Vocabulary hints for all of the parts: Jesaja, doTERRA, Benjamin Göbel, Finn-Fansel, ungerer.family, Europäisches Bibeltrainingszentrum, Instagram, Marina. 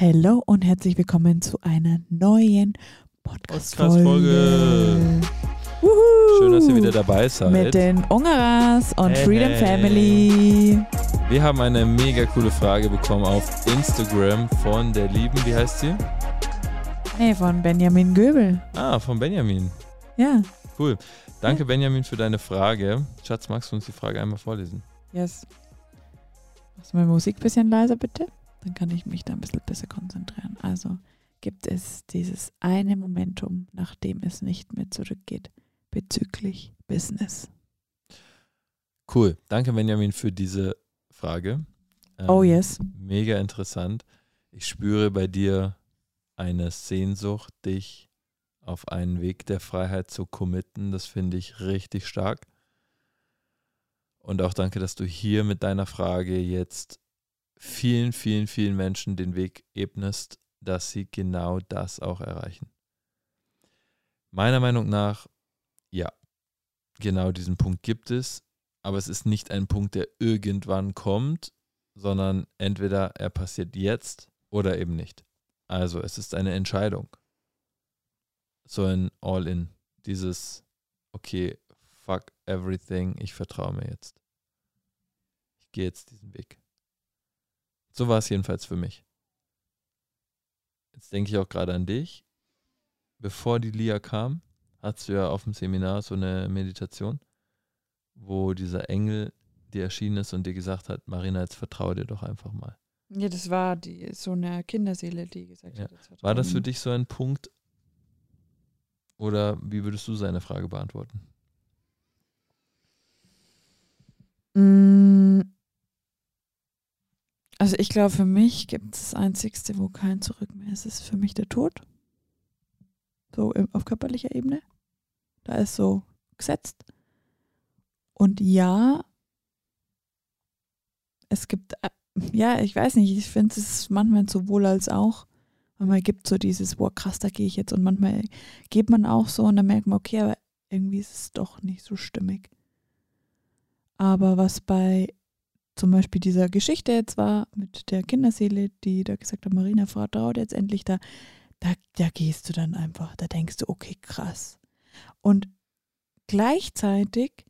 Hello und herzlich willkommen zu einer neuen Podcast-Folge. Schön, dass ihr wieder dabei seid. Mit den Ungerers und Freedom Family. Wir haben eine mega coole Frage bekommen auf Instagram von der lieben, wie heißt sie? Nee, von Benjamin Göbel. Ah, von Benjamin. Ja. Cool. Danke, Benjamin, für deine Frage. Schatz, magst du uns die Frage einmal vorlesen? Yes. Machst du meine Musik ein bisschen leiser, bitte? Dann kann ich mich da ein bisschen besser konzentrieren. Also gibt es dieses eine Momentum, nach dem es nicht mehr zurückgeht, bezüglich Business. Cool. Danke, Benjamin, für diese Frage. Oh yes. Mega interessant. Ich spüre bei dir eine Sehnsucht, dich auf einen Weg der Freiheit zu committen. Das finde ich richtig stark. Und auch danke, dass du hier mit deiner Frage jetzt vielen, vielen, vielen Menschen den Weg ebnest, dass sie genau das auch erreichen. Meiner Meinung nach, ja, genau diesen Punkt gibt es, aber es ist nicht ein Punkt, der irgendwann kommt, sondern entweder er passiert jetzt oder eben nicht. Also es ist eine Entscheidung. So ein All-In, dieses, okay, fuck everything, ich vertraue mir jetzt. Ich gehe jetzt diesen Weg. So war es jedenfalls für mich. Jetzt denke ich auch gerade an dich. Bevor die Lia kam, hattest du ja auf dem Seminar so eine Meditation, wo dieser Engel dir erschienen ist und dir gesagt hat, Marina, jetzt vertraue dir doch einfach mal. Ja, das war so eine Kinderseele, die gesagt hat, jetzt vertraue. War das für dich so ein Punkt? Oder wie würdest du seine Frage beantworten? Also ich glaube, für mich gibt es das Einzigste, wo kein Zurück mehr ist, ist für mich der Tod. So auf körperlicher Ebene. Da ist so gesetzt. Und ja, es gibt, ja, ich weiß nicht, ich finde es manchmal sowohl als auch. Manchmal gibt es so dieses, boah krass, da gehe ich jetzt. Und manchmal geht man auch so und dann merkt man, okay, aber irgendwie ist es doch nicht so stimmig. Aber was bei zum Beispiel dieser Geschichte jetzt war mit der Kinderseele, die da gesagt hat, Marina, vertraut jetzt endlich, da gehst du dann einfach, da denkst du, okay, krass. Und gleichzeitig,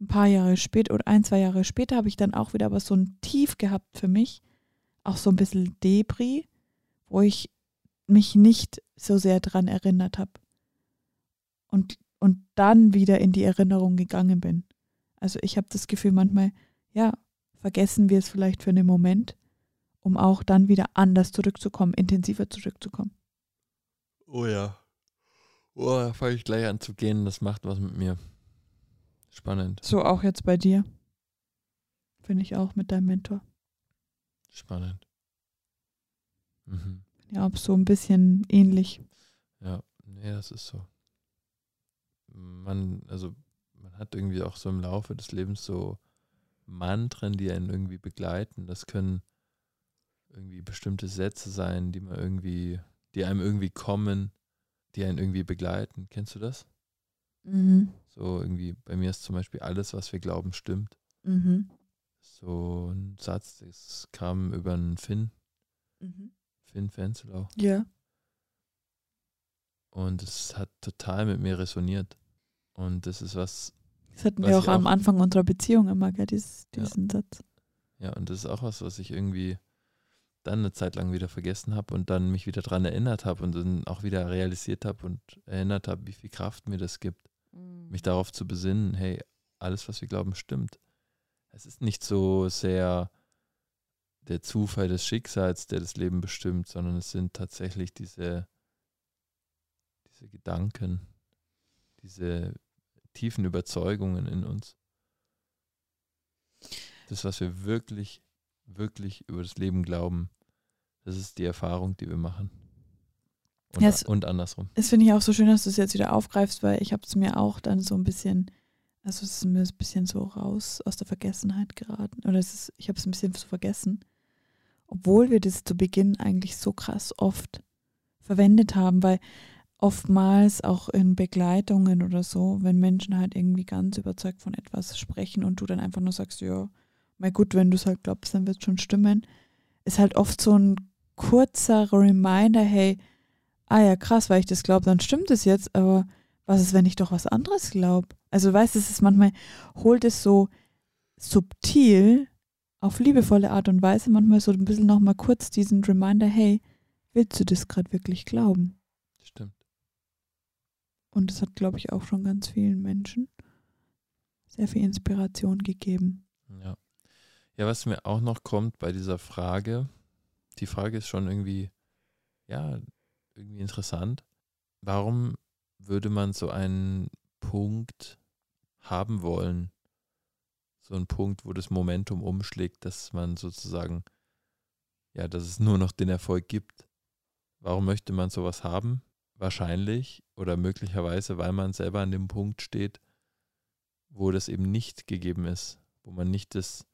ein paar Jahre später oder 1-2 Jahre später, habe ich dann auch wieder aber so ein Tief gehabt für mich, auch so ein bisschen Debris, wo ich mich nicht so sehr dran erinnert habe und dann wieder in die Erinnerung gegangen bin. Also ich habe das Gefühl manchmal, ja, vergessen wir es vielleicht für einen Moment, um auch dann wieder anders zurückzukommen, intensiver zurückzukommen. Oh ja. Oh, da fange ich gleich an zu gehen, das macht was mit mir. Spannend. So auch jetzt bei dir. Finde ich auch mit deinem Mentor. Spannend. Mhm. Ja, so ein bisschen ähnlich. Ja, nee, das ist so. Man hat irgendwie auch so im Laufe des Lebens so Mantren, die einen irgendwie begleiten. Das können irgendwie bestimmte Sätze sein, die einem irgendwie kommen, die einen irgendwie begleiten. Kennst du das? Mhm. So irgendwie, bei mir ist zum Beispiel alles, was wir glauben, stimmt. Mhm. So ein Satz, das kam über einen Finn. Mhm. Finn-Fansel auch. Ja. Und es hat total mit mir resoniert. Und das ist was. Das hatten wir auch am Anfang unserer Beziehung immer, gell, diesen Satz. Ja, und das ist auch was ich irgendwie dann eine Zeit lang wieder vergessen habe und dann mich wieder dran erinnert habe und dann auch wieder realisiert habe und erinnert habe, wie viel Kraft mir das gibt, mich darauf zu besinnen, hey, alles, was wir glauben, stimmt. Es ist nicht so sehr der Zufall des Schicksals, der das Leben bestimmt, sondern es sind tatsächlich diese Gedanken, diese tiefen Überzeugungen in uns. Das, was wir wirklich, wirklich über das Leben glauben, das ist die Erfahrung, die wir machen. Und, ja, und andersrum. Das finde ich auch so schön, dass du es jetzt wieder aufgreifst, weil ich habe es mir auch dann so ein bisschen, also es ist mir ein bisschen so raus aus der Vergessenheit geraten. Oder ich habe es ein bisschen so vergessen. Obwohl wir das zu Beginn eigentlich so krass oft verwendet haben, weil oftmals auch in Begleitungen oder so, wenn Menschen halt irgendwie ganz überzeugt von etwas sprechen und du dann einfach nur sagst, ja, na gut, wenn du es halt glaubst, dann wird es schon stimmen, ist halt oft so ein kurzer Reminder, hey, krass, weil ich das glaube, dann stimmt es jetzt, aber was ist, wenn ich doch was anderes glaube? Also weißt du, es ist manchmal, holt es so subtil, auf liebevolle Art und Weise, manchmal so ein bisschen nochmal kurz diesen Reminder, hey, willst du das gerade wirklich glauben? Stimmt. Und es hat, glaube ich, auch schon ganz vielen Menschen sehr viel Inspiration gegeben. Ja. Ja, was mir auch noch kommt bei dieser Frage, die Frage ist schon irgendwie, ja, irgendwie interessant. Warum würde man so einen Punkt haben wollen? So einen Punkt, wo das Momentum umschlägt, dass man sozusagen, ja, dass es nur noch den Erfolg gibt. Warum möchte man sowas haben? Wahrscheinlich oder möglicherweise, weil man selber an dem Punkt steht, wo das eben nicht gegeben ist, wo man nicht das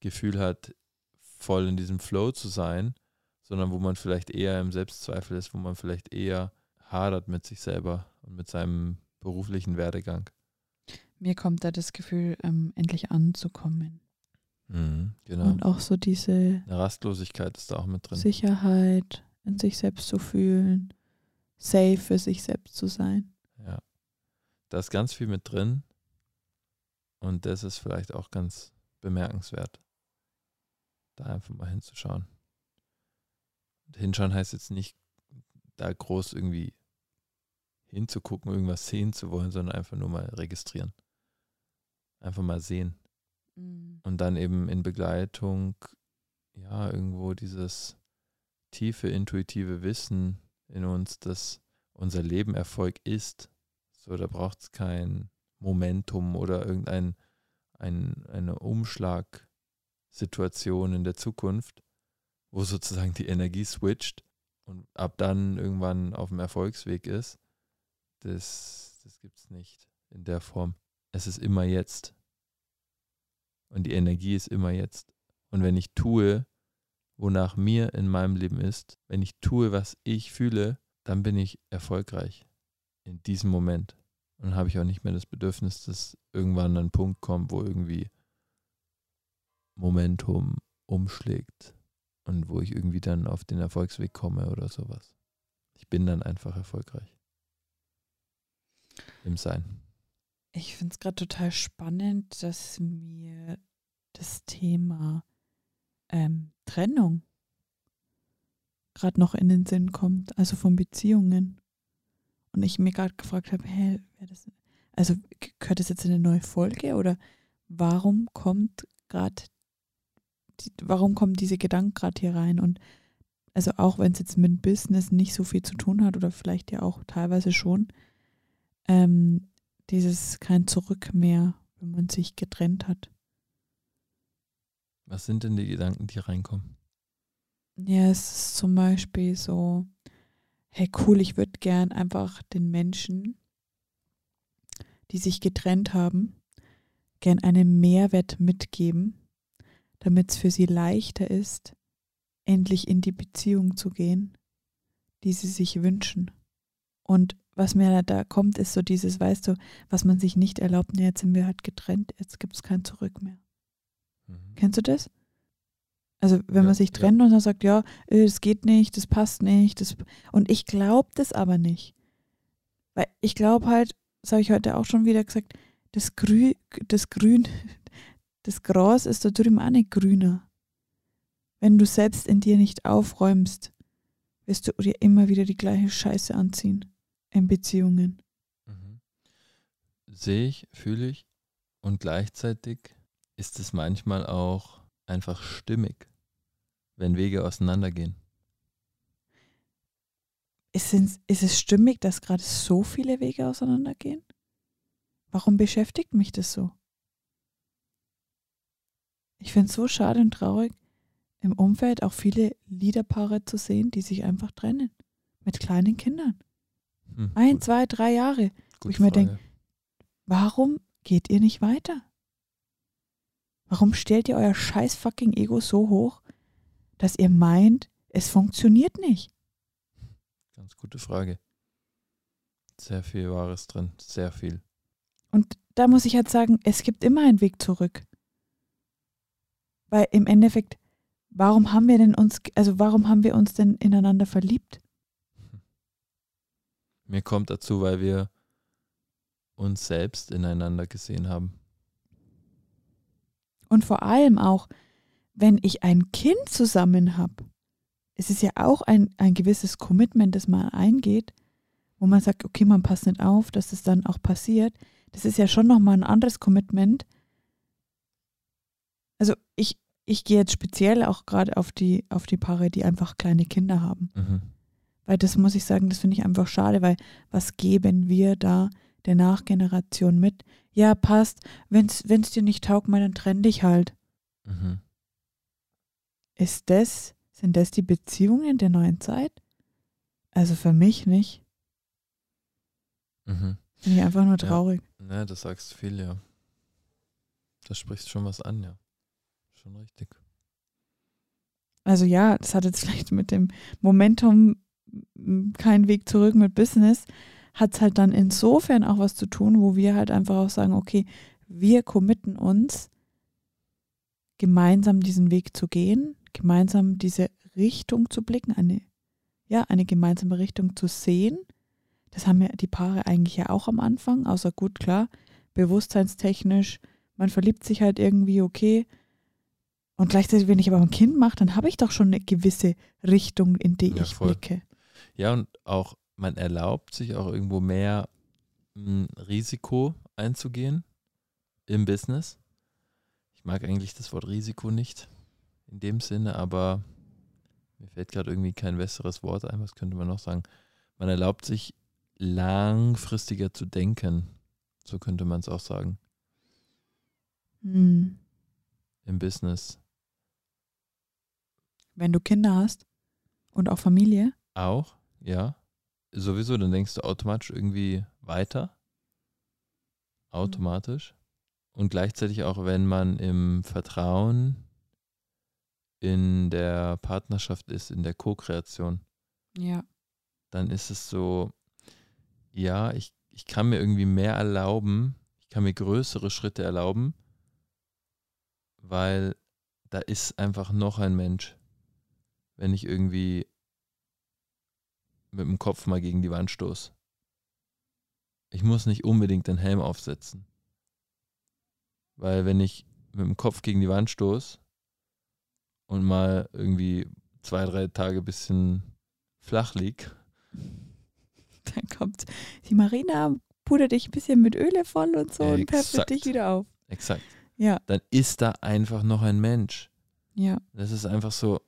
Gefühl hat, voll in diesem Flow zu sein, sondern wo man vielleicht eher im Selbstzweifel ist, wo man vielleicht eher hadert mit sich selber und mit seinem beruflichen Werdegang. Mir kommt da das Gefühl, endlich anzukommen. Genau. Und auch so diese Rastlosigkeit ist da auch mit drin. Sicherheit, in sich selbst zu fühlen, safe für sich selbst zu sein. Ja, da ist ganz viel mit drin und das ist vielleicht auch ganz bemerkenswert, da einfach mal hinzuschauen. Und hinschauen heißt jetzt nicht, da groß irgendwie hinzugucken, irgendwas sehen zu wollen, sondern einfach nur mal registrieren. Einfach mal sehen. Und dann eben in Begleitung, ja, irgendwo dieses tiefe, intuitive Wissen in uns, dass unser Leben Erfolg ist. So, da braucht es kein Momentum oder irgendein eine Umschlagsituation in der Zukunft, wo sozusagen die Energie switcht und ab dann irgendwann auf dem Erfolgsweg ist. Das gibt es nicht in der Form. Es ist immer jetzt. Und die Energie ist immer jetzt. Und wenn ich tue, wonach mir in meinem Leben ist, wenn ich tue, was ich fühle, dann bin ich erfolgreich in diesem Moment. Und dann habe ich auch nicht mehr das Bedürfnis, dass irgendwann ein Punkt kommt, wo irgendwie Momentum umschlägt und wo ich irgendwie dann auf den Erfolgsweg komme oder sowas. Ich bin dann einfach erfolgreich. Im Sein. Ich finde es gerade total spannend, dass mir das Thema Trennung gerade noch in den Sinn kommt, also von Beziehungen. Und ich mir gerade gefragt habe, also gehört das jetzt in eine neue Folge oder warum kommen diese Gedanken gerade hier rein? Und also auch wenn es jetzt mit Business nicht so viel zu tun hat oder vielleicht ja auch teilweise schon, dieses kein Zurück mehr, wenn man sich getrennt hat. Was sind denn die Gedanken, die reinkommen? Ja, es ist zum Beispiel so, hey cool, ich würde gern einfach den Menschen, die sich getrennt haben, gern einen Mehrwert mitgeben, damit es für sie leichter ist, endlich in die Beziehung zu gehen, die sie sich wünschen. Und was mir da kommt, ist so dieses, weißt du, was man sich nicht erlaubt, jetzt sind wir halt getrennt, jetzt gibt es kein Zurück mehr. Mhm. Kennst du das? Also wenn man sich trennt und dann sagt, ja, es geht nicht, das passt nicht. Und ich glaube das aber nicht. Weil ich glaube halt, das habe ich heute auch schon wieder gesagt, das Gras ist da drüben auch nicht grüner. Wenn du selbst in dir nicht aufräumst, wirst du dir immer wieder die gleiche Scheiße anziehen. In Beziehungen. Mhm. Sehe ich, fühle ich und gleichzeitig ist es manchmal auch einfach stimmig, wenn Wege auseinandergehen. Ist es stimmig, dass gerade so viele Wege auseinandergehen? Warum beschäftigt mich das so? Ich finde es so schade und traurig, im Umfeld auch viele Liederpaare zu sehen, die sich einfach trennen. Mit kleinen Kindern. 1, 2, 3 Jahre. Wo ich mir denke, warum geht ihr nicht weiter? Warum stellt ihr euer scheiß fucking Ego so hoch, dass ihr meint, es funktioniert nicht? Ganz gute Frage. Sehr viel Wahres drin, sehr viel. Und da muss ich halt sagen, es gibt immer einen Weg zurück. Weil im Endeffekt, warum haben wir uns denn ineinander verliebt? Mir kommt dazu, weil wir uns selbst ineinander gesehen haben. Und vor allem auch, wenn ich ein Kind zusammen habe, es ist ja auch ein gewisses Commitment, das man eingeht, wo man sagt, okay, man passt nicht auf, dass es dann auch passiert. Das ist ja schon nochmal ein anderes Commitment. Also ich gehe jetzt speziell auch gerade auf die Paare, die einfach kleine Kinder haben. Mhm. Weil das muss ich sagen, das finde ich einfach schade, weil was geben wir da der Nachgeneration mit? Ja, passt, wenn's dir nicht taugt, dann trenn dich halt. Mhm. Sind das die Beziehungen der neuen Zeit? Also für mich nicht. Mhm. Bin ich einfach nur traurig. Ja. Ja, das sagst viel, ja. Das spricht schon was an, ja. Schon richtig. Also ja, das hat jetzt vielleicht mit dem Momentum kein Weg zurück mit Business, hat es halt dann insofern auch was zu tun, wo wir halt einfach auch sagen, okay, wir committen uns, gemeinsam diesen Weg zu gehen, gemeinsam diese Richtung zu blicken, eine gemeinsame Richtung zu sehen. Das haben ja die Paare eigentlich ja auch am Anfang, außer gut, klar, bewusstseinstechnisch, man verliebt sich halt irgendwie, okay. Und gleichzeitig, wenn ich aber ein Kind mache, dann habe ich doch schon eine gewisse Richtung, in die ich blicke. Ja, und auch, man erlaubt sich auch irgendwo mehr Risiko einzugehen im Business. Ich mag eigentlich das Wort Risiko nicht in dem Sinne, aber mir fällt gerade irgendwie kein besseres Wort ein. Was könnte man noch sagen? Man erlaubt sich, langfristiger zu denken. So könnte man es auch sagen. Mhm. Im Business. Wenn du Kinder hast und auch Familie? Auch, ja. Sowieso, dann denkst du automatisch irgendwie weiter. Automatisch. Und gleichzeitig auch, wenn man im Vertrauen in der Partnerschaft ist, in der Co-Kreation. Ja. Dann ist es so, ja, ich kann mir irgendwie mehr erlauben, ich kann mir größere Schritte erlauben, weil da ist einfach noch ein Mensch. Wenn ich irgendwie mit dem Kopf mal gegen die Wand stoße. Ich muss nicht unbedingt den Helm aufsetzen. Weil wenn ich mit dem Kopf gegen die Wand stoße und mal irgendwie 2-3 Tage ein bisschen flach lieg, dann kommt die Marina, pudert dich ein bisschen mit Öle voll und so und peppelt dich wieder auf. Exakt. Ja. Dann ist da einfach noch ein Mensch. Ja. Das ist einfach so,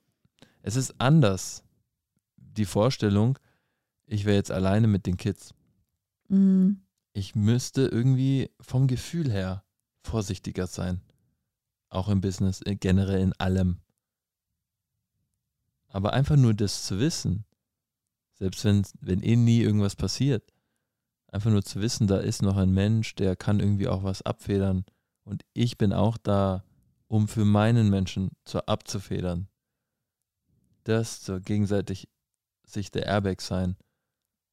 es ist anders. Die Vorstellung, ich wäre jetzt alleine mit den Kids. Mhm. Ich müsste irgendwie vom Gefühl her vorsichtiger sein. Auch im Business, generell in allem. Aber einfach nur das zu wissen, selbst wenn nie irgendwas passiert, einfach nur zu wissen, da ist noch ein Mensch, der kann irgendwie auch was abfedern. Und ich bin auch da, um für meinen Menschen abzufedern. Das so gegenseitig sich der Airbag sein.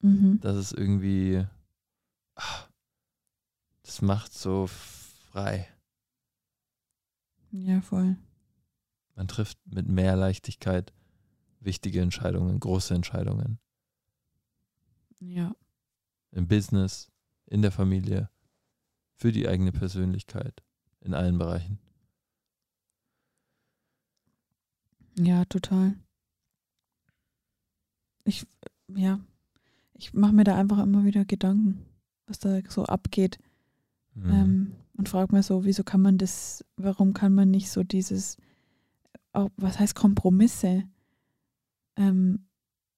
Mhm. Das ist irgendwie, das macht so frei. Ja, voll. Man trifft mit mehr Leichtigkeit wichtige Entscheidungen, große Entscheidungen. Ja. Im Business, in der Familie, für die eigene Persönlichkeit, in allen Bereichen. Ja, total. Ich mache mir da einfach immer wieder Gedanken, was da so abgeht. Mhm. Und frage mir so, warum kann man nicht so dieses, was heißt Kompromisse?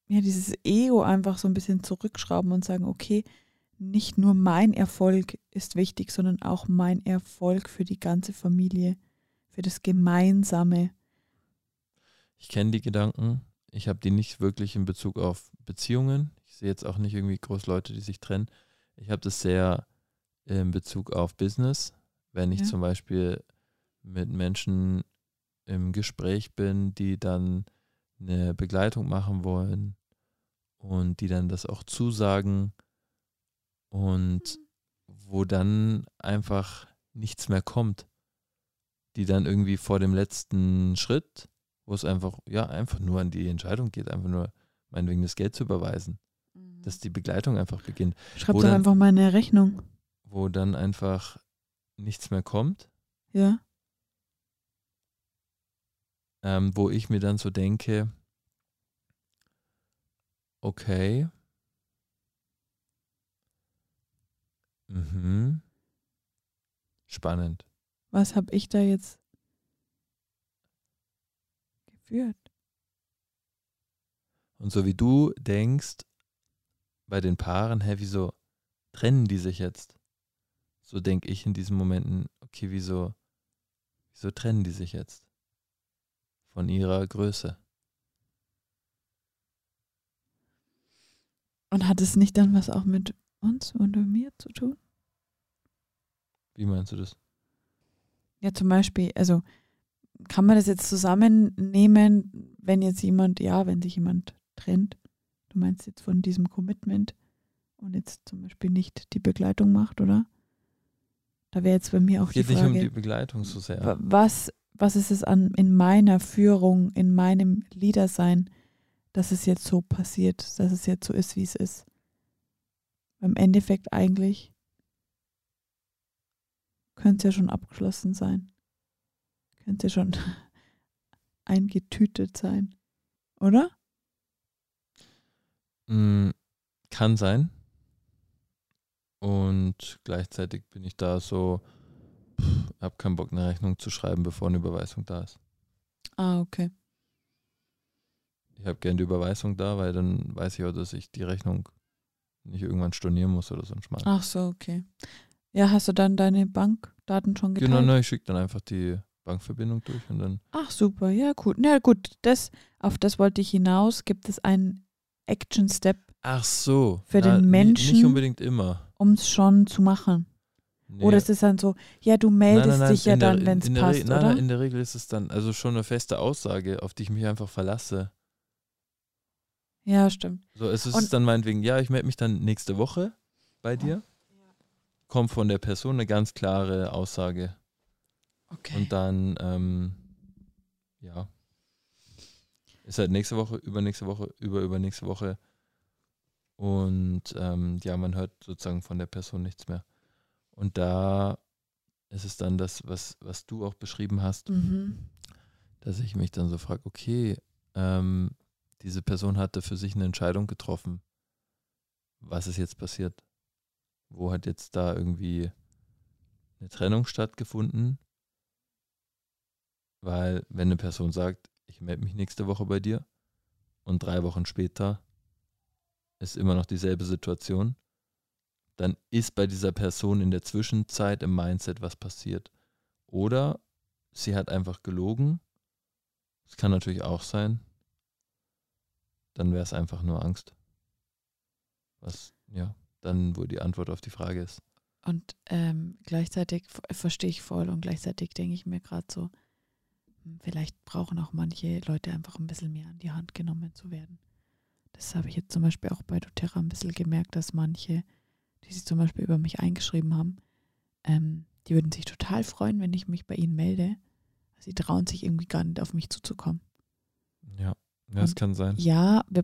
Dieses Ego einfach so ein bisschen zurückschrauben und sagen, okay, nicht nur mein Erfolg ist wichtig, sondern auch mein Erfolg für die ganze Familie, für das Gemeinsame. Ich kenne die Gedanken. Ich habe die nicht wirklich in Bezug auf Beziehungen. Ich sehe jetzt auch nicht irgendwie groß Leute, die sich trennen. Ich habe das sehr in Bezug auf Business. Wenn ich zum Beispiel mit Menschen im Gespräch bin, die dann eine Begleitung machen wollen und die dann das auch zusagen und wo dann einfach nichts mehr kommt, die dann irgendwie vor dem letzten Schritt wo es einfach, ja, einfach nur an die Entscheidung geht, einfach nur meinetwegen das Geld zu überweisen. Dass die Begleitung einfach beginnt. Schreib doch einfach mal eine Rechnung. Wo dann einfach nichts mehr kommt. Ja. Wo ich mir dann so denke, okay, spannend. Was habe ich da jetzt geführt? Und so wie du denkst, bei den Paaren, hä, wieso trennen die sich jetzt? So denke ich in diesen Momenten, okay, wieso trennen die sich jetzt? Von ihrer Größe. Und hat es nicht dann was auch mit uns und mir zu tun? Wie meinst du das? Ja, zum Beispiel, also kann man das jetzt zusammennehmen, wenn sich jemand trennt, du meinst jetzt von diesem Commitment und jetzt zum Beispiel nicht die Begleitung macht, oder? Da wäre jetzt bei mir auch die Frage. Es geht nicht um die Begleitung so sehr. Was ist es in meiner Führung, in meinem Leadersein, dass es jetzt so passiert, dass es jetzt so ist, wie es ist? Im Endeffekt eigentlich könnte es ja schon abgeschlossen sein. Könnte schon eingetütet sein, oder? Kann sein. Und gleichzeitig bin ich da so, hab keinen Bock, eine Rechnung zu schreiben, bevor eine Überweisung da ist. Ah, okay. Ich habe gerne die Überweisung da, weil dann weiß ich auch, dass ich die Rechnung nicht irgendwann stornieren muss oder so ein Schmarrn. Ach so, okay. Ja, hast du dann deine Bankdaten schon geteilt? Genau, ich schicke dann einfach die Bankverbindung durch und dann. Ach super, ja gut. Na gut, auf das wollte ich hinaus. Gibt es einen Action-Step? Ach so. Für den Menschen. Nicht unbedingt immer. Um es schon zu machen. Nee. Oder ist es dann so, ja, du meldest dich ja dann, wenn es passt, oder? Nein, in der Regel ist es dann also schon eine feste Aussage, auf die ich mich einfach verlasse. Ja, stimmt. So, es ist dann meinetwegen, ja, ich melde mich dann nächste Woche bei dir. Ja. Kommt von der Person eine ganz klare Aussage. Okay. Und dann, ja, ist halt nächste Woche, übernächste Woche, übernächste Woche. Und ja, man hört sozusagen von der Person nichts mehr. Und da ist es dann das, was du auch beschrieben hast, dass ich mich dann so frage, okay, diese Person hatte für sich eine Entscheidung getroffen. Was ist jetzt passiert? Wo hat jetzt da irgendwie eine Trennung stattgefunden? Weil wenn eine Person sagt, ich melde mich nächste Woche bei dir und 3 Wochen später ist immer noch dieselbe Situation, dann ist bei dieser Person in der Zwischenzeit im Mindset was passiert. Oder sie hat einfach gelogen. Das kann natürlich auch sein. Dann wäre es einfach nur Angst. Was, ja, dann wohl die Antwort auf die Frage ist. Und gleichzeitig verstehe ich voll und gleichzeitig denke ich mir gerade so, vielleicht brauchen auch manche Leute einfach ein bisschen mehr an die Hand genommen zu werden. Das habe ich jetzt zum Beispiel auch bei doTERRA ein bisschen gemerkt, dass manche, die sich zum Beispiel über mich eingeschrieben haben, die würden sich total freuen, wenn ich mich bei ihnen melde. Sie trauen sich irgendwie gar nicht, auf mich zuzukommen. Ja. Ja, es kann sein. Ja, wir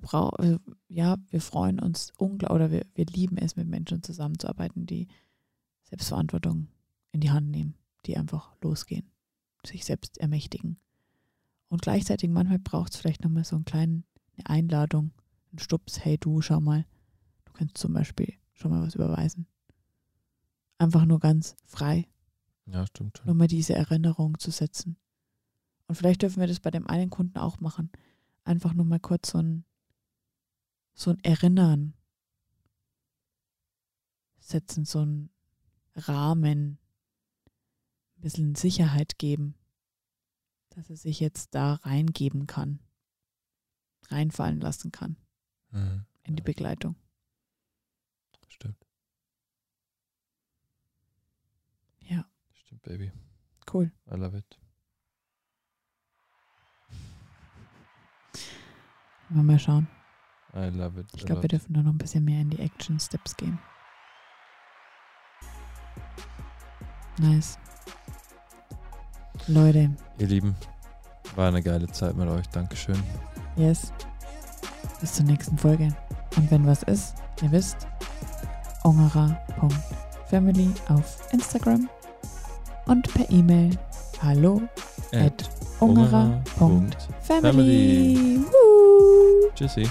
freuen uns unglaublich, oder wir lieben es, mit Menschen zusammenzuarbeiten, die Selbstverantwortung in die Hand nehmen, die einfach losgehen, sich selbst ermächtigen. Und gleichzeitig manchmal braucht es vielleicht nochmal so eine Einladung, einen Stups, hey du, schau mal, du kannst zum Beispiel schon mal was überweisen. Einfach nur ganz frei. Ja, stimmt. Nur mal diese Erinnerung zu setzen. Und vielleicht dürfen wir das bei dem einen Kunden auch machen. Einfach nur mal kurz so ein Erinnern setzen, so einen Rahmen, ein bisschen Sicherheit geben, dass er sich jetzt da reingeben kann, reinfallen lassen kann in die Begleitung. Stimmt. Ja. Stimmt, Baby. Cool. I love it. Mal schauen. I love it. Ich glaube, wir dürfen da noch ein bisschen mehr in die Action-Steps gehen. Nice. Leute. Ihr Lieben. War eine geile Zeit mit euch. Dankeschön. Yes. Bis zur nächsten Folge. Und wenn was ist, ihr wisst, ungerer.family auf Instagram und per E-Mail hallo@ungerer.family. Tschüssi.